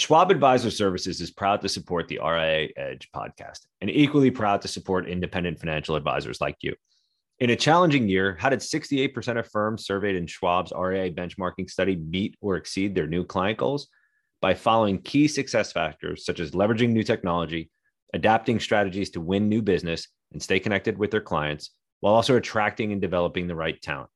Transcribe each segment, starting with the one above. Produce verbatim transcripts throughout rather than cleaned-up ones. Schwab Advisor Services is proud to support the R I A Edge podcast and equally proud to support independent financial advisors like you. In a challenging year, how did sixty-eight percent of firms surveyed in Schwab's R I A benchmarking study meet or exceed their new client goals? By following key success factors such as leveraging new technology, adapting strategies to win new business and stay connected with their clients, while also attracting and developing the right talent.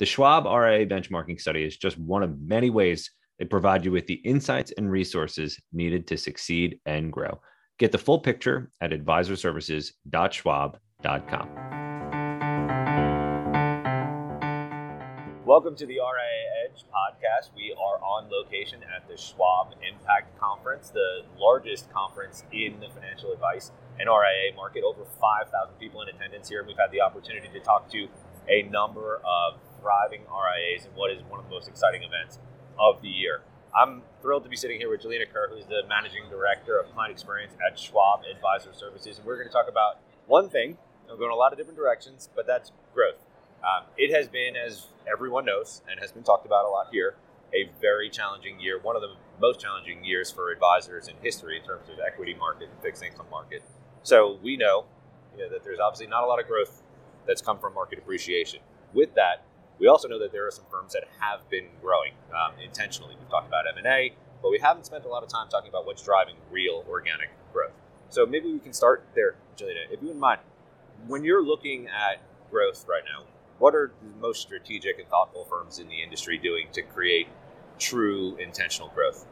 The Schwab R I A benchmarking study is just one of many ways they provide you with the insights and resources needed to succeed and grow. Get the full picture at advisor services dot schwab dot com. Welcome to the R I A Edge podcast. We are on location at the Schwab Impact Conference, the largest conference in the financial advice and R I A market. Over five thousand people in attendance here. And we've had the opportunity to talk to a number of thriving R I As in what is one of the most exciting events of the year. I'm thrilled to be sitting here with Jalina Kerr, who's the Managing Director of Client Experience at Schwab Advisor Services. And we're going to talk about one thing. We're going a lot of different directions, but that's growth. Um, it has been, as everyone knows, and has been talked about a lot here, a very challenging year, one of the most challenging years for advisors in history in terms of equity market and fixed income market. So we know, you know that there's obviously not a lot of growth that's come from market appreciation. With that, we also know that there are some firms that have been growing um, intentionally. We've talked about M and A, but we haven't spent a lot of time talking about what's driving real organic growth. So maybe we can start there, Jalina. If you wouldn't mind, when you're looking at growth right now, what are the most strategic and thoughtful firms in the industry doing to create true intentional growth?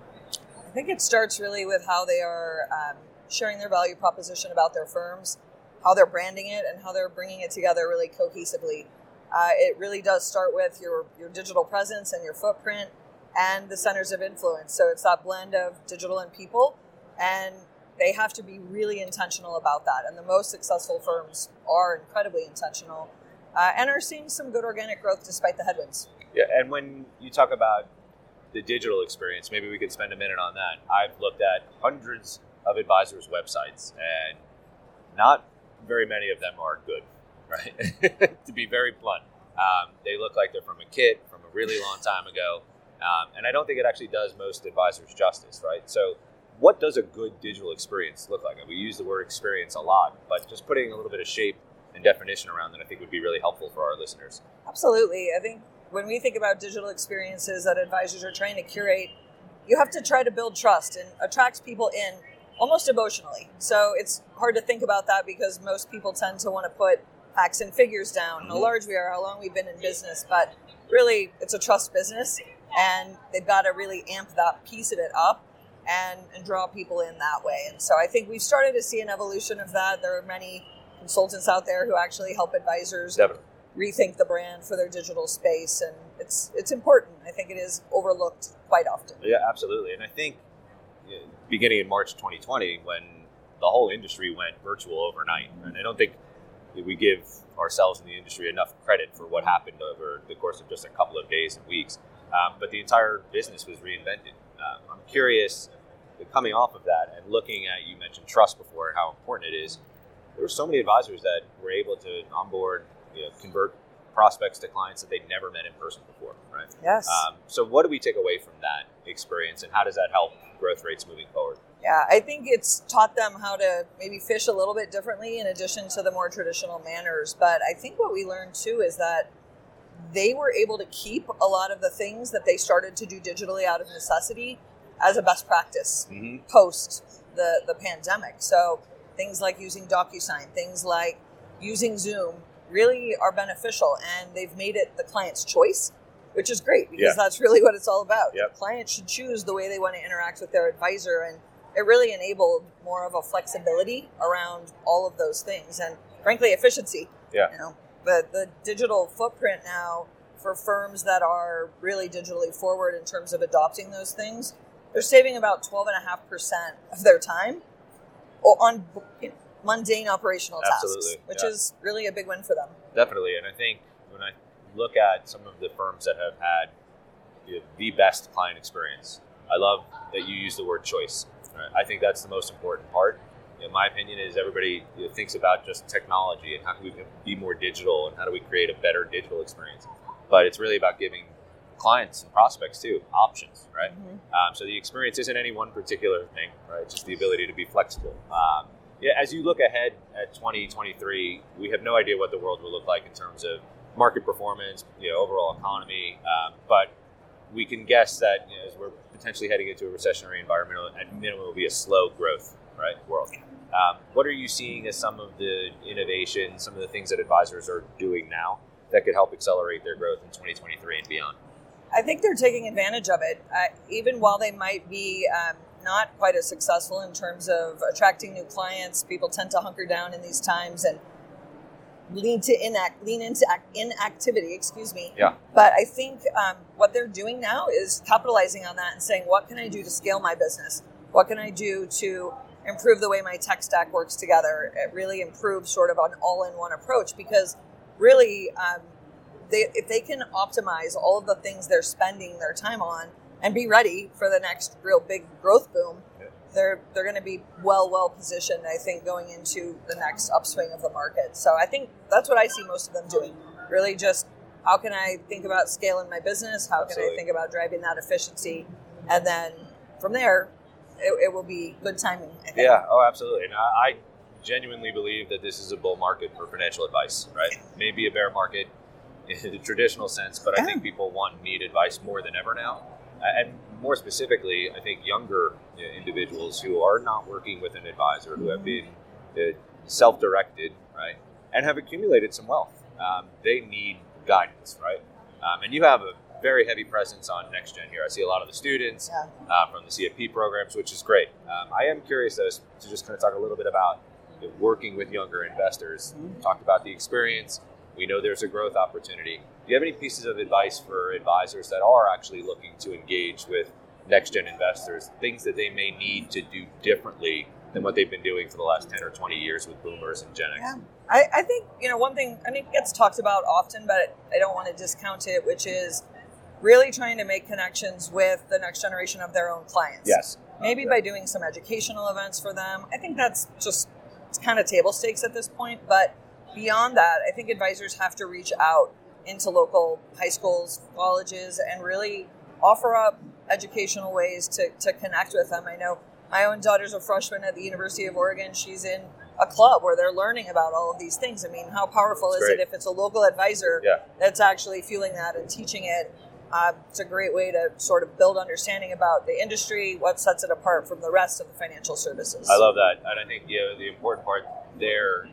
I think it starts really with how they are um, sharing their value proposition about their firms, how they're branding it, and how they're bringing it together really cohesively. Uh, it really does start with your, your digital presence and your footprint and the centers of influence. So it's that blend of digital and people, and they have to be really intentional about that. And the most successful firms are incredibly intentional uh, and are seeing some good organic growth despite the headwinds. Yeah, and when you talk about the digital experience, maybe we could spend a minute on that. I've looked at hundreds of advisors' websites, and not very many of them are good. Right, to be very blunt, um, they look like they're from a kit from a really long time ago, um, and I don't think it actually does most advisors justice, right? So, what does a good digital experience look like? We use the word experience a lot, but just putting a little bit of shape and definition around that, I think, would be really helpful for our listeners. Absolutely, I think when we think about digital experiences that advisors are trying to curate, you have to try to build trust and attract people in almost emotionally. So it's hard to think about that because most people tend to want to put facts and figures down, how large we are, how long we've been in business, but really it's a trust business, and they've got to really amp that piece of it up and, and draw people in that way. And so I think we've started to see an evolution of that. There are many consultants out there who actually help advisors Definitely. Rethink the brand for their digital space, and it's it's important. I think it is overlooked quite often. Yeah, absolutely. And I think beginning in March twenty twenty, when the whole industry went virtual overnight, and I don't think we give ourselves in the industry enough credit for what happened over the course of just a couple of days and weeks. Um, but the entire business was reinvented. Um, I'm curious, coming off of that and looking at, you mentioned trust before and how important it is. There were so many advisors that were able to onboard, you know, convert prospects to clients that they'd never met in person before, right? Yes. Um, so what do we take away from that experience, and how does that help growth rates moving forward? Yeah, I think it's taught them how to maybe fish a little bit differently in addition to the more traditional manners. But I think what we learned too is that they were able to keep a lot of the things that they started to do digitally out of necessity as a best practice mm-hmm. post the, the pandemic. So things like using DocuSign, things like using Zoom really are beneficial, and they've made it the client's choice, which is great because yeah. that's really what it's all about. Yep. The client should choose the way they want to interact with their advisor, and it really enabled more of a flexibility around all of those things and, frankly, efficiency. Yeah. You know, but the digital footprint now for firms that are really digitally forward in terms of adopting those things, they're saving about twelve point five percent of their time on mundane operational Absolutely. tasks, which yeah. is really a big win for them. Definitely. And I think when I look at some of the firms that have had you know, the best client experience, I love that you use the word choice. I think that's the most important part. In my opinion, is everybody you know, thinks about just technology and how can we be more digital and how do we create a better digital experience. But it's really about giving clients and prospects too, options, right? Mm-hmm. Um, so the experience isn't any one particular thing, right? It's just the ability to be flexible. Um, yeah, as you look ahead at twenty twenty-three, we have no idea what the world will look like in terms of market performance, you know, overall economy, um, but we can guess that, you know, as we're potentially heading into a recessionary environment, at minimum, it will be a slow growth, right, world. Um, what are you seeing as some of the innovations, some of the things that advisors are doing now that could help accelerate their growth in twenty twenty-three and beyond? I think they're taking advantage of it. Uh, even while they might be um, not quite as successful in terms of attracting new clients, people tend to hunker down in these times and lean to inact, lean into act, inactivity, excuse me. Yeah. But I think um, what they're doing now is capitalizing on that and saying, what can I do to scale my business? What can I do to improve the way my tech stack works together? It really improves sort of an all-in-one approach, because really, um, they, if they can optimize all of the things they're spending their time on and be ready for the next real big growth boom, they're they're going to be well, well positioned, I think, going into the next upswing of the market. So I think that's what I see most of them doing. Really just, how can I think about scaling my business? How can Absolutely. I think about driving that efficiency? And then from there, it, it will be good timing, I think. Yeah, oh, absolutely. And I, I genuinely believe that this is a bull market for financial advice, right? Maybe a bear market in the traditional sense, but I yeah. think people want and need advice more than ever now. And more specifically, I think younger you know, individuals who are not working with an advisor, who have been uh, self-directed, right, and have accumulated some wealth, um, they need guidance, right? Um, and you have a very heavy presence on Next Gen here. I see a lot of the students yeah. uh, from the C F P programs, which is great. Um, I am curious, though, to just kind of talk a little bit about you know, working with younger investors. Mm-hmm. We talked about the experience. We know there's a growth opportunity. Do you have any pieces of advice for advisors that are actually looking to engage with next-gen investors, things that they may need to do differently than what they've been doing for the last ten or twenty years with boomers and Gen X? Yeah. I, I think, you know, one thing, I mean, it gets talked about often, but I don't want to discount it, which is really trying to make connections with the next generation of their own clients. Yes. Maybe okay. by doing some educational events for them. I think that's just it's kind of table stakes at this point, but beyond that, I think advisors have to reach out into local high schools, colleges, and really offer up educational ways to, to connect with them. I know my own daughter's a freshman at the University of Oregon. She's in a club where they're learning about all of these things. I mean, how powerful that's is great. It if it's a local advisor yeah. that's actually fueling that and teaching it? Uh, it's a great way to sort of build understanding about the industry, what sets it apart from the rest of the financial services. I love that. And I think you know, the important part there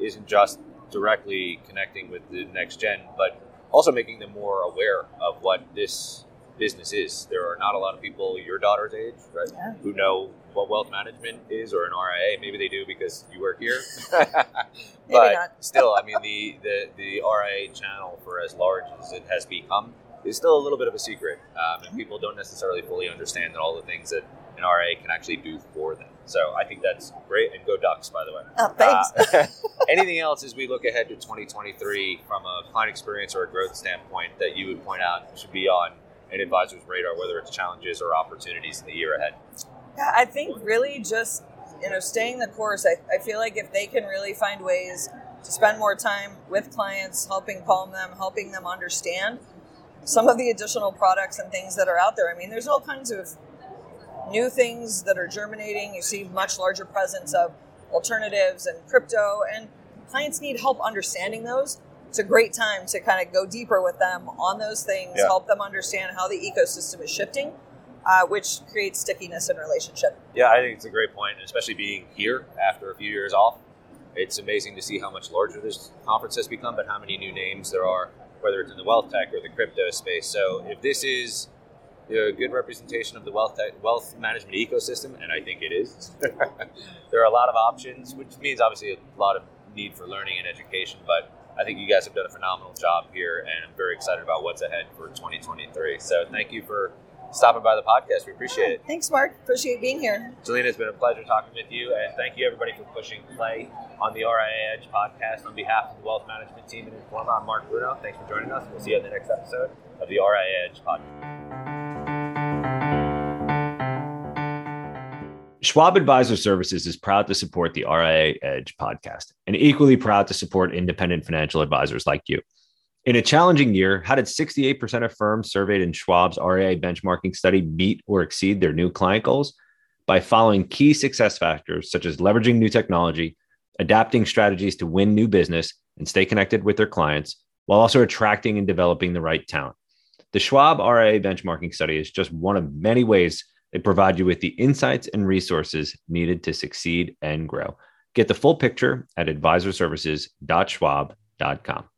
isn't just directly connecting with the next gen, but also making them more aware of what this business is. There are not a lot of people your daughter's age, right, yeah. who know what wealth management is or an R I A. Maybe they do because you work here. But still, I mean, the, the, the R I A channel, for as large as it has become, is still a little bit of a secret. Um, and people don't necessarily fully understand all the things that an R I A can actually do for them. So I think that's great. And go Ducks, by the way. Oh, thanks. Uh, anything else as we look ahead to twenty twenty-three from a client experience or a growth standpoint that you would point out should be on an advisor's radar, whether it's challenges or opportunities in the year ahead? Yeah, I think really just, you know, staying the course. I, I feel like if they can really find ways to spend more time with clients, helping calm them, helping them understand some of the additional products and things that are out there. I mean, there's all kinds of new things that are germinating. You see much larger presence of alternatives and crypto, and clients need help understanding those. It's a great time to kind of go deeper with them on those things, yeah. help them understand how the ecosystem is shifting, uh, which creates stickiness in relationship. Yeah, I think it's a great point, especially being here after a few years off. It's amazing to see how much larger this conference has become, but how many new names there are, whether it's in the wealth tech or the crypto space. So if this is a good representation of the wealth tech, wealth management ecosystem, and I think it is. There are a lot of options, which means obviously a lot of need for learning and education, but I think you guys have done a phenomenal job here, and I'm very excited about what's ahead for twenty twenty-three. So thank you for stopping by the podcast. We appreciate yeah, it. Thanks, Mark. Appreciate being here. Jalina, it's been a pleasure talking with you, and thank you, everybody, for pushing play on the R I A Edge podcast. On behalf of the wealth management team at Informa, I'm Mark Bruno. Thanks for joining us. We'll see you on the next episode of the R I A Edge podcast. Schwab Advisor Services is proud to support the R I A Edge podcast and equally proud to support independent financial advisors like you. In a challenging year, how did sixty-eight percent of firms surveyed in Schwab's R I A benchmarking study meet or exceed their new client goals? By following key success factors such as leveraging new technology, adapting strategies to win new business and stay connected with their clients, while also attracting and developing the right talent. The Schwab R I A benchmarking study is just one of many ways they provide you with the insights and resources needed to succeed and grow. Get the full picture at advisor services dot schwab dot com.